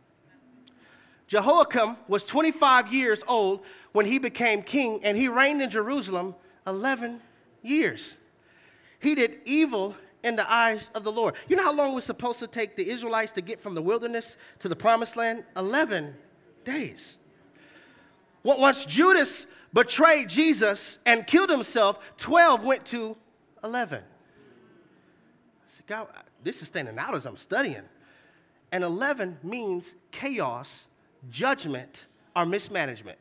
Jehoiakim was 25 years old when he became king, and he reigned in Jerusalem 11 years. He did evil in the eyes of the Lord. You know how long it was supposed to take the Israelites to get from the wilderness to the promised land? 11 days. Once Judas betrayed Jesus and killed himself, 12 went to 11. I said, God, this is standing out as I'm studying. And 11 means chaos, judgment, are mismanagement.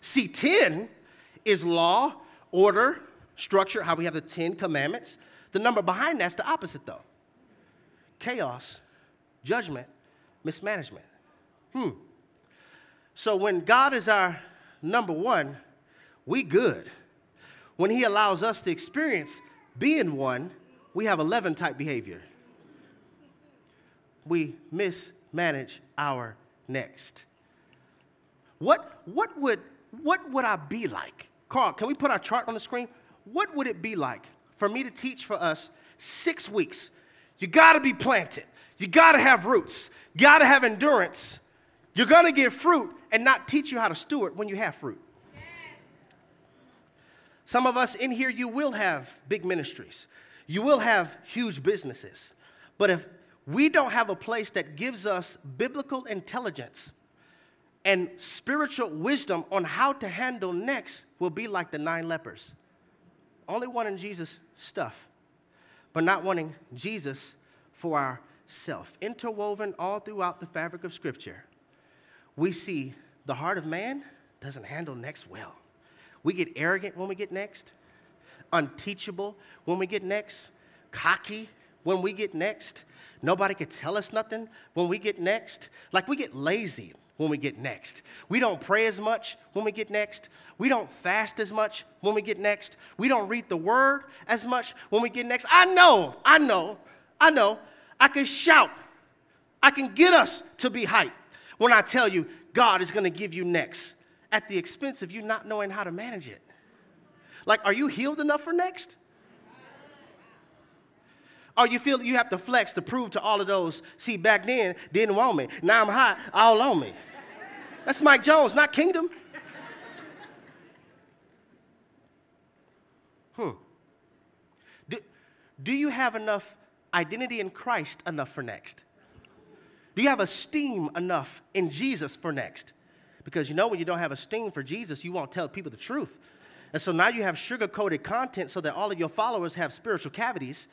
See, 10 is law, order, structure, how we have the 10 commandments. The number behind that's the opposite, though. Chaos, judgment, mismanagement. So when God is our number one, we good. When he allows us to experience being one, we have 11 type behavior. We mismanage our next. What would I be like? Carl, can we put our chart on the screen? What would it be like for me to teach for us 6 weeks? You got to be planted. You got to have roots. You got to have endurance. You're going to get fruit and not teach you how to steward when you have fruit. Yes. Some of us in here, you will have big ministries. You will have huge businesses. But if we don't have a place that gives us biblical intelligence and spiritual wisdom on how to handle next, will be like the 9 lepers. Only wanting Jesus' stuff, but not wanting Jesus for ourself. Interwoven all throughout the fabric of Scripture, we see the heart of man doesn't handle next well. We get arrogant when we get next, unteachable when we get next, cocky when we get next, nobody could tell us nothing when we get next, like we get lazy when we get next. We don't pray as much when we get next. We don't fast as much when we get next. We don't read the word as much when we get next. I know. I can shout. I can get us to be hyped when I tell you God is going to give you next at the expense of you not knowing how to manage it. Like, are you healed enough for next? Or you feel that you have to flex to prove to all of those, see, back then, didn't want me. Now I'm hot, all on me. That's Mike Jones, not Kingdom. Do you have enough identity in Christ enough for next? Do you have esteem enough in Jesus for next? Because you know when you don't have esteem for Jesus, you won't tell people the truth. And so now you have sugar-coated content so that all of your followers have spiritual cavities,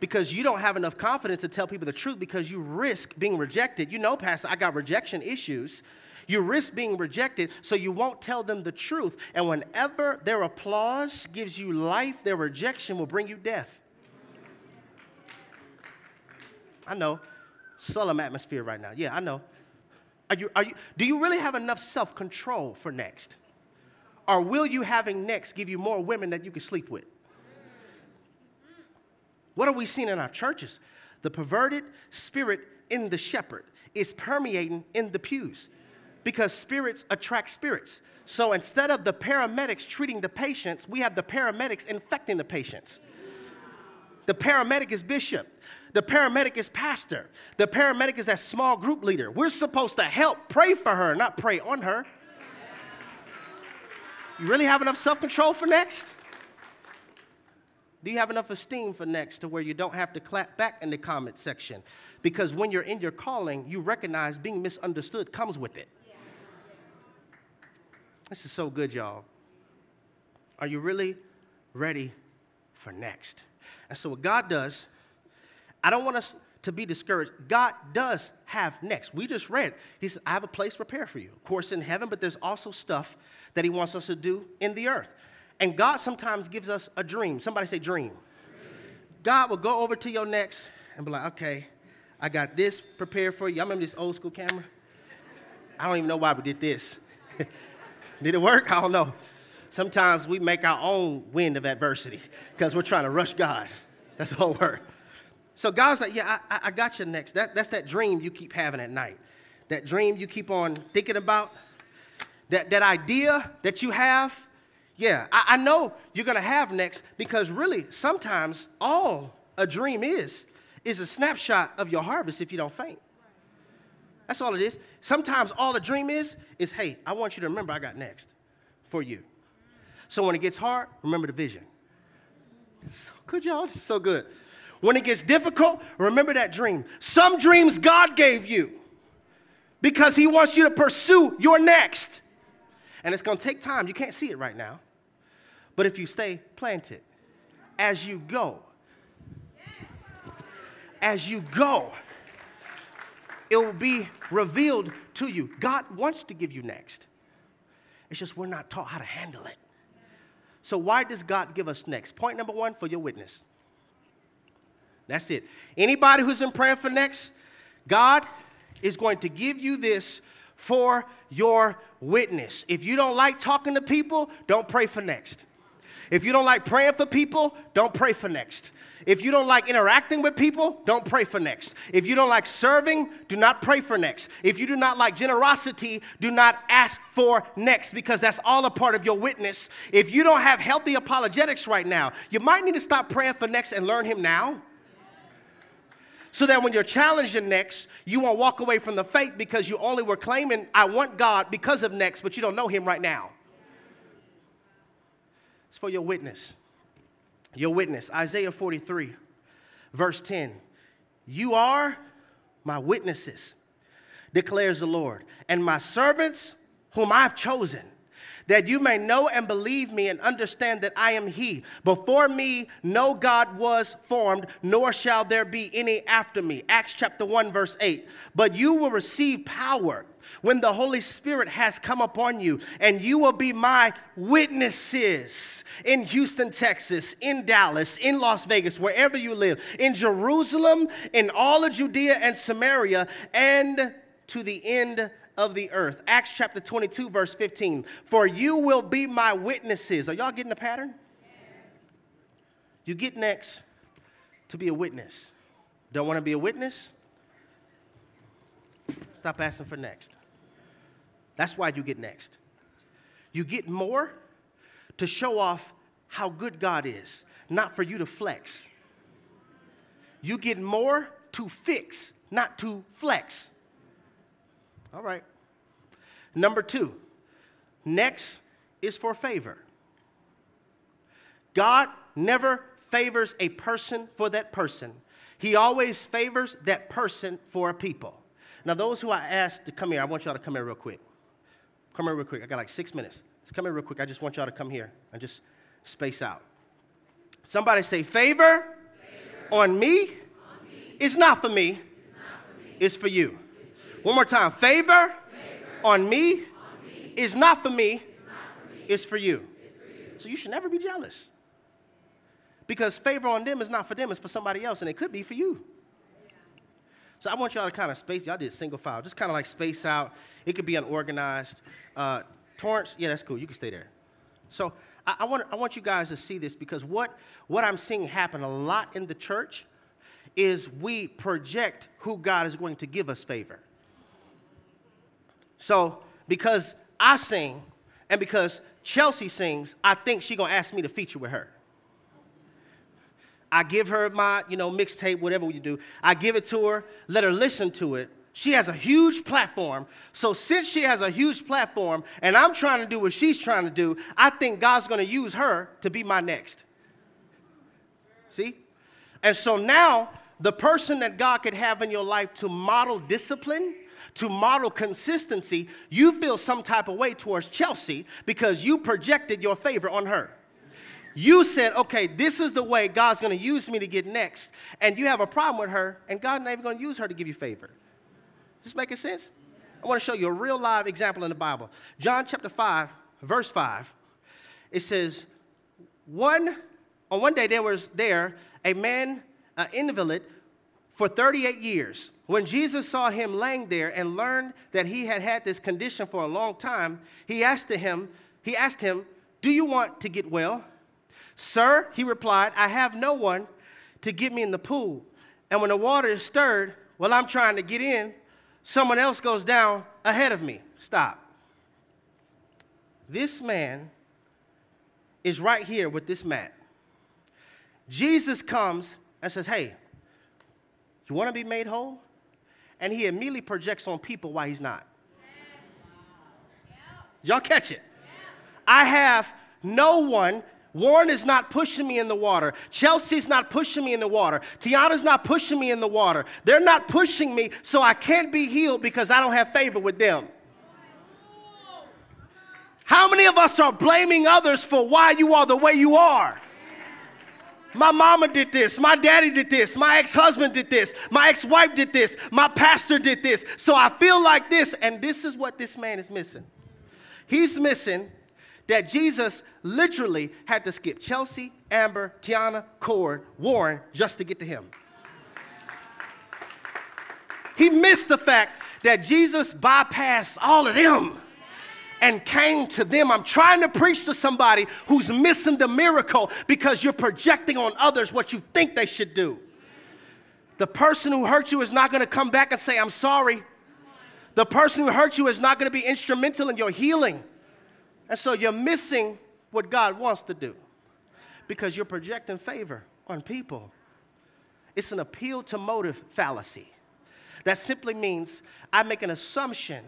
because you don't have enough confidence to tell people the truth because you risk being rejected. You know, Pastor, I got rejection issues. You risk being rejected, so you won't tell them the truth. And whenever their applause gives you life, their rejection will bring you death. I know. Solemn atmosphere right now. Yeah, I know. Do you really have enough self-control for next? Or will you having next give you more women that you can sleep with? What are we seeing in our churches? The perverted spirit in the shepherd is permeating in the pews because spirits attract spirits. So instead of the paramedics treating the patients, we have the paramedics infecting the patients. The paramedic is bishop. The paramedic is pastor. The paramedic is that small group leader. We're supposed to help pray for her, not pray on her. You really have enough self-control for next? Do you have enough esteem for next to where you don't have to clap back in the comment section? Because when you're in your calling, you recognize being misunderstood comes with it. Yeah. This is so good, y'all. Are you really ready for next? And so what God does, I don't want us to be discouraged. God does have next. We just read. He says, I have a place prepared for you. Of course, in heaven, but there's also stuff that he wants us to do in the earth. And God sometimes gives us a dream. Somebody say dream. God will go over to your next and be like, okay, I got this prepared for you. Y'all remember this old school camera? I don't even know why we did this. Did it work? I don't know. Sometimes we make our own wind of adversity because we're trying to rush God. That's the whole word. So God's like, yeah, I got your next. That's that dream you keep having at night. That dream you keep on thinking about. That idea that you have. Yeah, I know you're going to have next, because really sometimes all a dream is a snapshot of your harvest if you don't faint. That's all it is. Sometimes all a dream is, hey, I want you to remember I got next for you. So when it gets hard, remember the vision. It's so good, y'all. This is so good. When it gets difficult, remember that dream. Some dreams God gave you because he wants you to pursue your next. And it's going to take time. You can't see it right now. But if you stay planted, as you go, it will be revealed to you. God wants to give you next. It's just we're not taught how to handle it. So why does God give us next? Point number one, for your witness. That's it. Anybody who's in prayer for next, God is going to give you this for your witness. If you don't like talking to people, don't pray for next. If you don't like praying for people, don't pray for next. If you don't like interacting with people, don't pray for next. If you don't like serving, do not pray for next. If you do not like generosity, do not ask for next, because that's all a part of your witness. If you don't have healthy apologetics right now, you might need to stop praying for next and learn him now, so that when you're challenged in next, you won't walk away from the faith because you only were claiming, I want God because of next, but you don't know him right now. It's for your witness. Your witness. Isaiah 43, verse 10. You are my witnesses, declares the Lord, and my servants whom I've chosen, that you may know and believe me and understand that I am he. Before me, no God was formed, nor shall there be any after me. Acts chapter 1, verse 8. But you will receive power when the Holy Spirit has come upon you, and you will be my witnesses in Houston, Texas, in Dallas, in Las Vegas, wherever you live, in Jerusalem, in all of Judea and Samaria, and to the end of the earth. Acts chapter 22, verse 15. For you will be my witnesses. Are y'all getting the pattern? Yes. You get next to be a witness. Don't want to be a witness? Stop asking for next. That's why you get next. You get more to show off how good God is, not for you to flex. You get more to fix, not to flex. All right. Number two, next is for favor. God never favors a person for that person. He always favors that person for a people. Now, those who I asked to come here, I want y'all to come here real quick. Come here real quick. I got like 6 minutes. Let's come here real quick. I just want y'all to come here and just space out. Somebody say, favor on me is not for me. It's for you. One more time. Favor on me is not for me. It's for you. So you should never be jealous, because favor on them is not for them. It's for somebody else, and it could be for you. So I want y'all to kind of space. Y'all did single file. Just kind of like space out. It could be unorganized. Torrance, yeah, that's cool. You can stay there. So I want you guys to see this, because what I'm seeing happen a lot in the church is we project who God is going to give us favor. So because I sing and because Chelsea sings, I think she's going to ask me to feature with her. I give her my, mixtape, whatever you do. I give it to her, let her listen to it. She has a huge platform. So since she has a huge platform and I'm trying to do what she's trying to do, I think God's going to use her to be my next. See? And so now the person that God could have in your life to model discipline, to model consistency, you feel some type of way towards Chelsea because you projected your favor on her. You said, okay, this is the way God's going to use me to get next, and you have a problem with her, and God's not even going to use her to give you favor. Is this making sense? I want to show you a real live example in the Bible. John chapter 5, verse 5, it says, on one day there was there a man, an invalid, for 38 years. When Jesus saw him laying there and learned that he had had this condition for a long time, he asked him, do you want to get well? Sir, he replied, I have no one to get me in the pool. And when the water is stirred, while I'm trying to get in, someone else goes down ahead of me. Stop. This man is right here with this mat. Jesus comes and says, hey, you want to be made whole? And he immediately projects on people why he's not. Did y'all catch it? I have no one. Warren is not pushing me in the water. Chelsea's not pushing me in the water. Tiana's not pushing me in the water. They're not pushing me, so I can't be healed because I don't have favor with them. How many of us are blaming others for why you are the way you are? My mama did this. My daddy did this. My ex-husband did this. My ex-wife did this. My pastor did this. So I feel like this. And this is what this man is missing. He's missing that Jesus literally had to skip Chelsea, Amber, Tiana, Cord, Warren just to get to him. He missed the fact that Jesus bypassed all of them and came to them. I'm trying to preach to somebody who's missing the miracle because you're projecting on others what you think they should do. The person who hurt you is not going to come back and say, I'm sorry. The person who hurt you is not going to be instrumental in your healing. And so you're missing what God wants to do because you're projecting favor on people. It's an appeal to motive fallacy. That simply means I make an assumption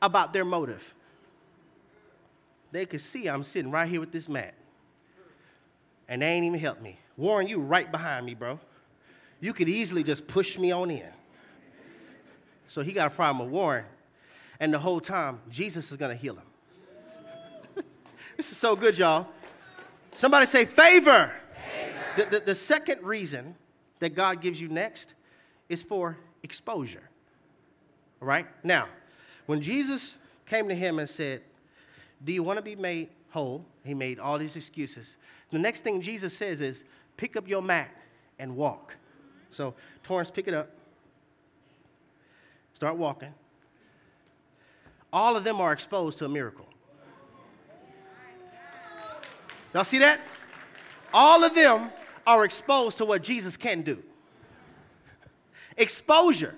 about their motive. They could see I'm sitting right here with this mat, and they ain't even helped me. Warren, you right behind me, bro. You could easily just push me on in. So he got a problem with Warren, and the whole time, Jesus is going to heal him. This is so good, y'all. Somebody say favor. Favor. The second reason that God gives you next is for exposure. All right? Now, when Jesus came to him and said, do you want to be made whole? He made all these excuses. The next thing Jesus says is, pick up your mat and walk. So, Torrance, pick it up. Start walking. All of them are exposed to a miracle. Y'all see that? All of them are exposed to what Jesus can do. Exposure.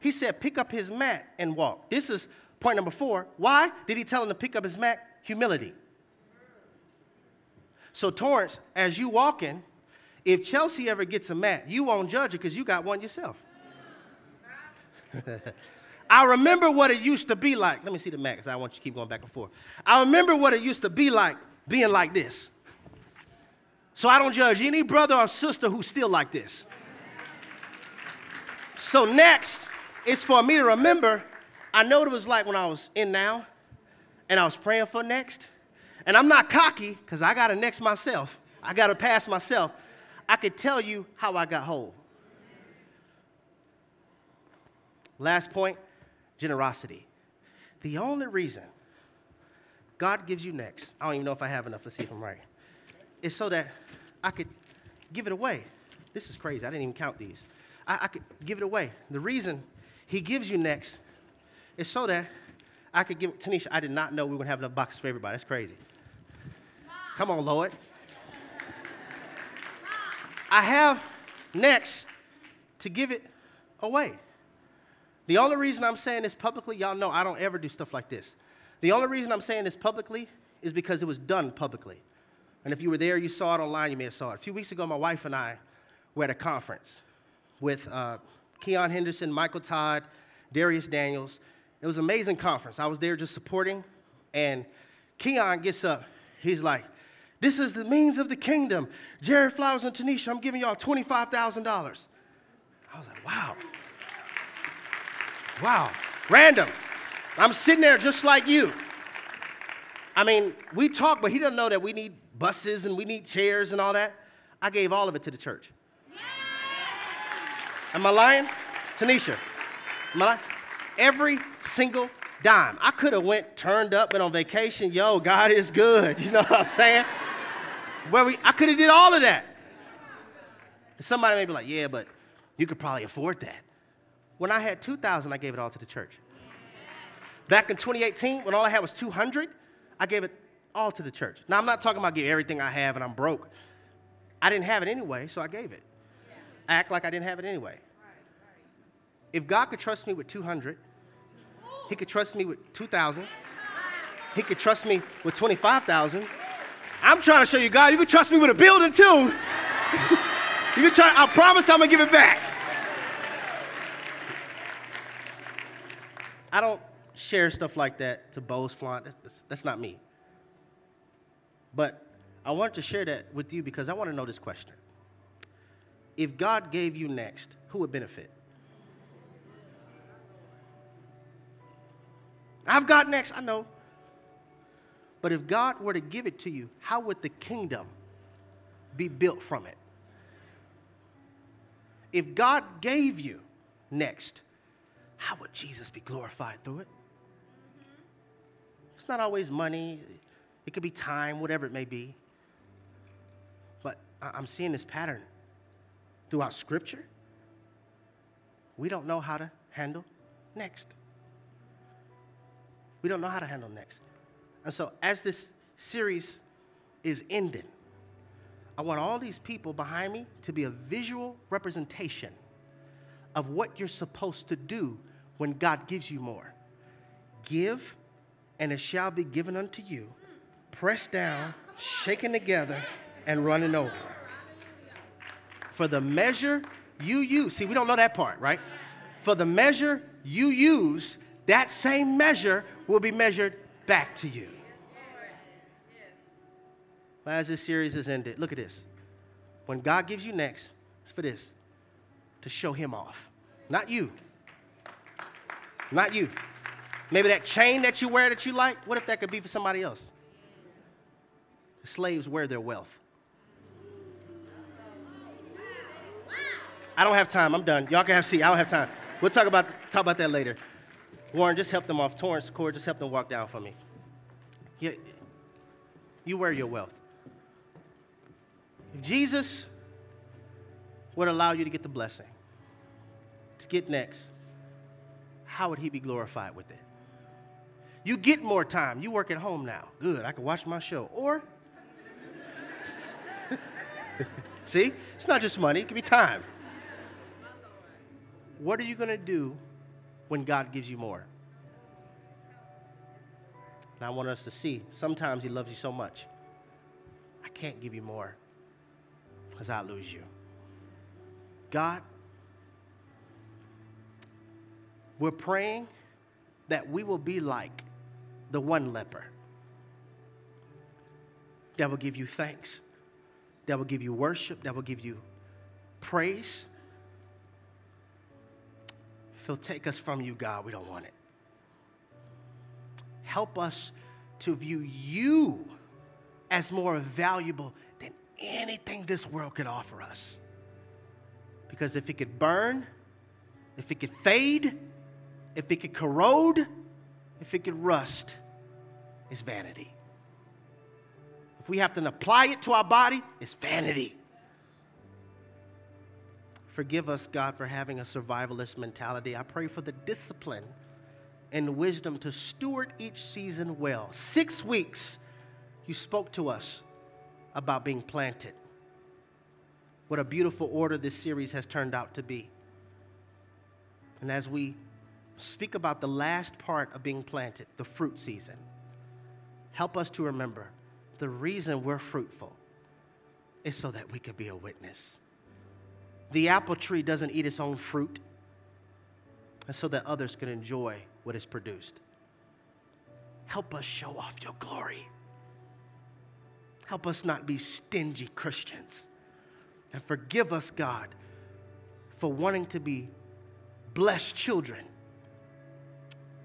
He said, pick up his mat and walk. This is point number 4. Why did he tell him to pick up his mat? Humility. So, Torrance, as you walking, if Chelsea ever gets a mat, you won't judge her because you got one yourself. I remember what it used to be like. Let me see the mat because I want you to keep going back and forth. I remember what it used to be like being like this. So I don't judge any brother or sister who's still like this. So next is for me to remember, I know what it was like when I was in now, and I was praying for next. And I'm not cocky, because I got to next myself. I got to pass myself. I could tell you how I got whole. Last point, generosity. The only reason God gives you next, I don't even know if I have enough. Let's see if I'm right. It's so that I could give it away. This is crazy. I didn't even count these. I could give it away. The reason he gives you next is so that I could give it. Tanisha, I did not know we were going to have enough boxes for everybody. That's crazy. Come on, Lord. I have next to give it away. The only reason I'm saying this publicly, y'all know I don't ever do stuff like this. The only reason I'm saying this publicly is because it was done publicly. And if you were there, you saw it online, you may have saw it. A few weeks ago, my wife and I were at a conference with Keon Henderson, Michael Todd, Darius Daniels. It was an amazing conference. I was there just supporting, and Keon gets up. He's like, this is the means of the kingdom. Jerry Flowers and Tanisha, I'm giving y'all $25,000. I was like, wow. Wow. Random. I'm sitting there just like you. I mean, we talk, but he doesn't know that we need buses and we need chairs and all that. I gave all of it to the church. Yeah. Am I lying? Tanisha, am I lying? Every single dime. I could have went turned up and on vacation. Yo, God is good. You know what I'm saying? I could have did all of that. And somebody may be like, yeah, but you could probably afford that. When I had $2,000, I gave it all to the church. Back in 2018, when all I had was $200, I gave it all to the church. Now, I'm not talking about give everything I have and I'm broke. I didn't have it anyway, so I gave it. Yeah. I act like I didn't have it anyway. Right, right. If God could trust me with $200, he could trust me with $2,000. He could trust me with $25,000. I'm trying to show you, God, you can trust me with a building, too. I promise I'm going to give it back. I don't share stuff like that to boast, flaunt. That's not me. But I want to share that with you because I want to know this question. If God gave you next, who would benefit? I've got next, I know. But if God were to give it to you, how would the kingdom be built from it? If God gave you next, how would Jesus be glorified through it? It's not always money. It could be time, whatever it may be. But I'm seeing this pattern throughout Scripture. We don't know how to handle next. We don't know how to handle next. And so as this series is ending, I want all these people behind me to be a visual representation of what you're supposed to do when God gives you more. Give, and it shall be given unto you, pressed down, shaken together, and running over. For the measure you use, see, we don't know that part, right? For the measure you use, that same measure will be measured back to you. As this series is ended, look at this. When God gives you next, it's for this, to show him off. Not you. Not you. Maybe that chain that you wear that you like, what if that could be for somebody else? The slaves wear their wealth. I don't have time. I'm done. Y'all can have a seat. I don't have time. We'll talk about that later. Warren, just help them off. Torrance, Corey, just help them walk down for me. Yeah, you wear your wealth. If Jesus would allow you to get the blessing, to get next, how would he be glorified with it? You get more time. You work at home now. Good, I can watch my show. Or, see, it's not just money. It can be time. What are you going to do when God gives you more? And I want us to see, sometimes he loves you so much, I can't give you more because I lose you. God, we're praying that we will be like the one leper that will give you thanks, that will give you worship, that will give you praise. If he'll take us from you, God, we don't want it. Help us to view you as more valuable than anything this world could offer us. Because if it could burn, if it could fade, if it could corrode, if it could rust, it's vanity. If we have to apply it to our body, it's vanity. Forgive us, God, for having a survivalist mentality. I pray for the discipline and wisdom to steward each season well. 6 weeks, you spoke to us about being planted. What a beautiful order this series has turned out to be. And as we speak about the last part of being planted, the fruit season, help us to remember the reason we're fruitful is so that we could be a witness. The apple tree doesn't eat its own fruit, and so that others can enjoy what is produced. Help us show off your glory. Help us not be stingy Christians. And forgive us, God, for wanting to be blessed children,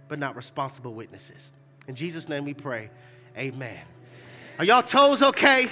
but not responsible witnesses. In Jesus' name we pray, amen. Are y'all toes okay?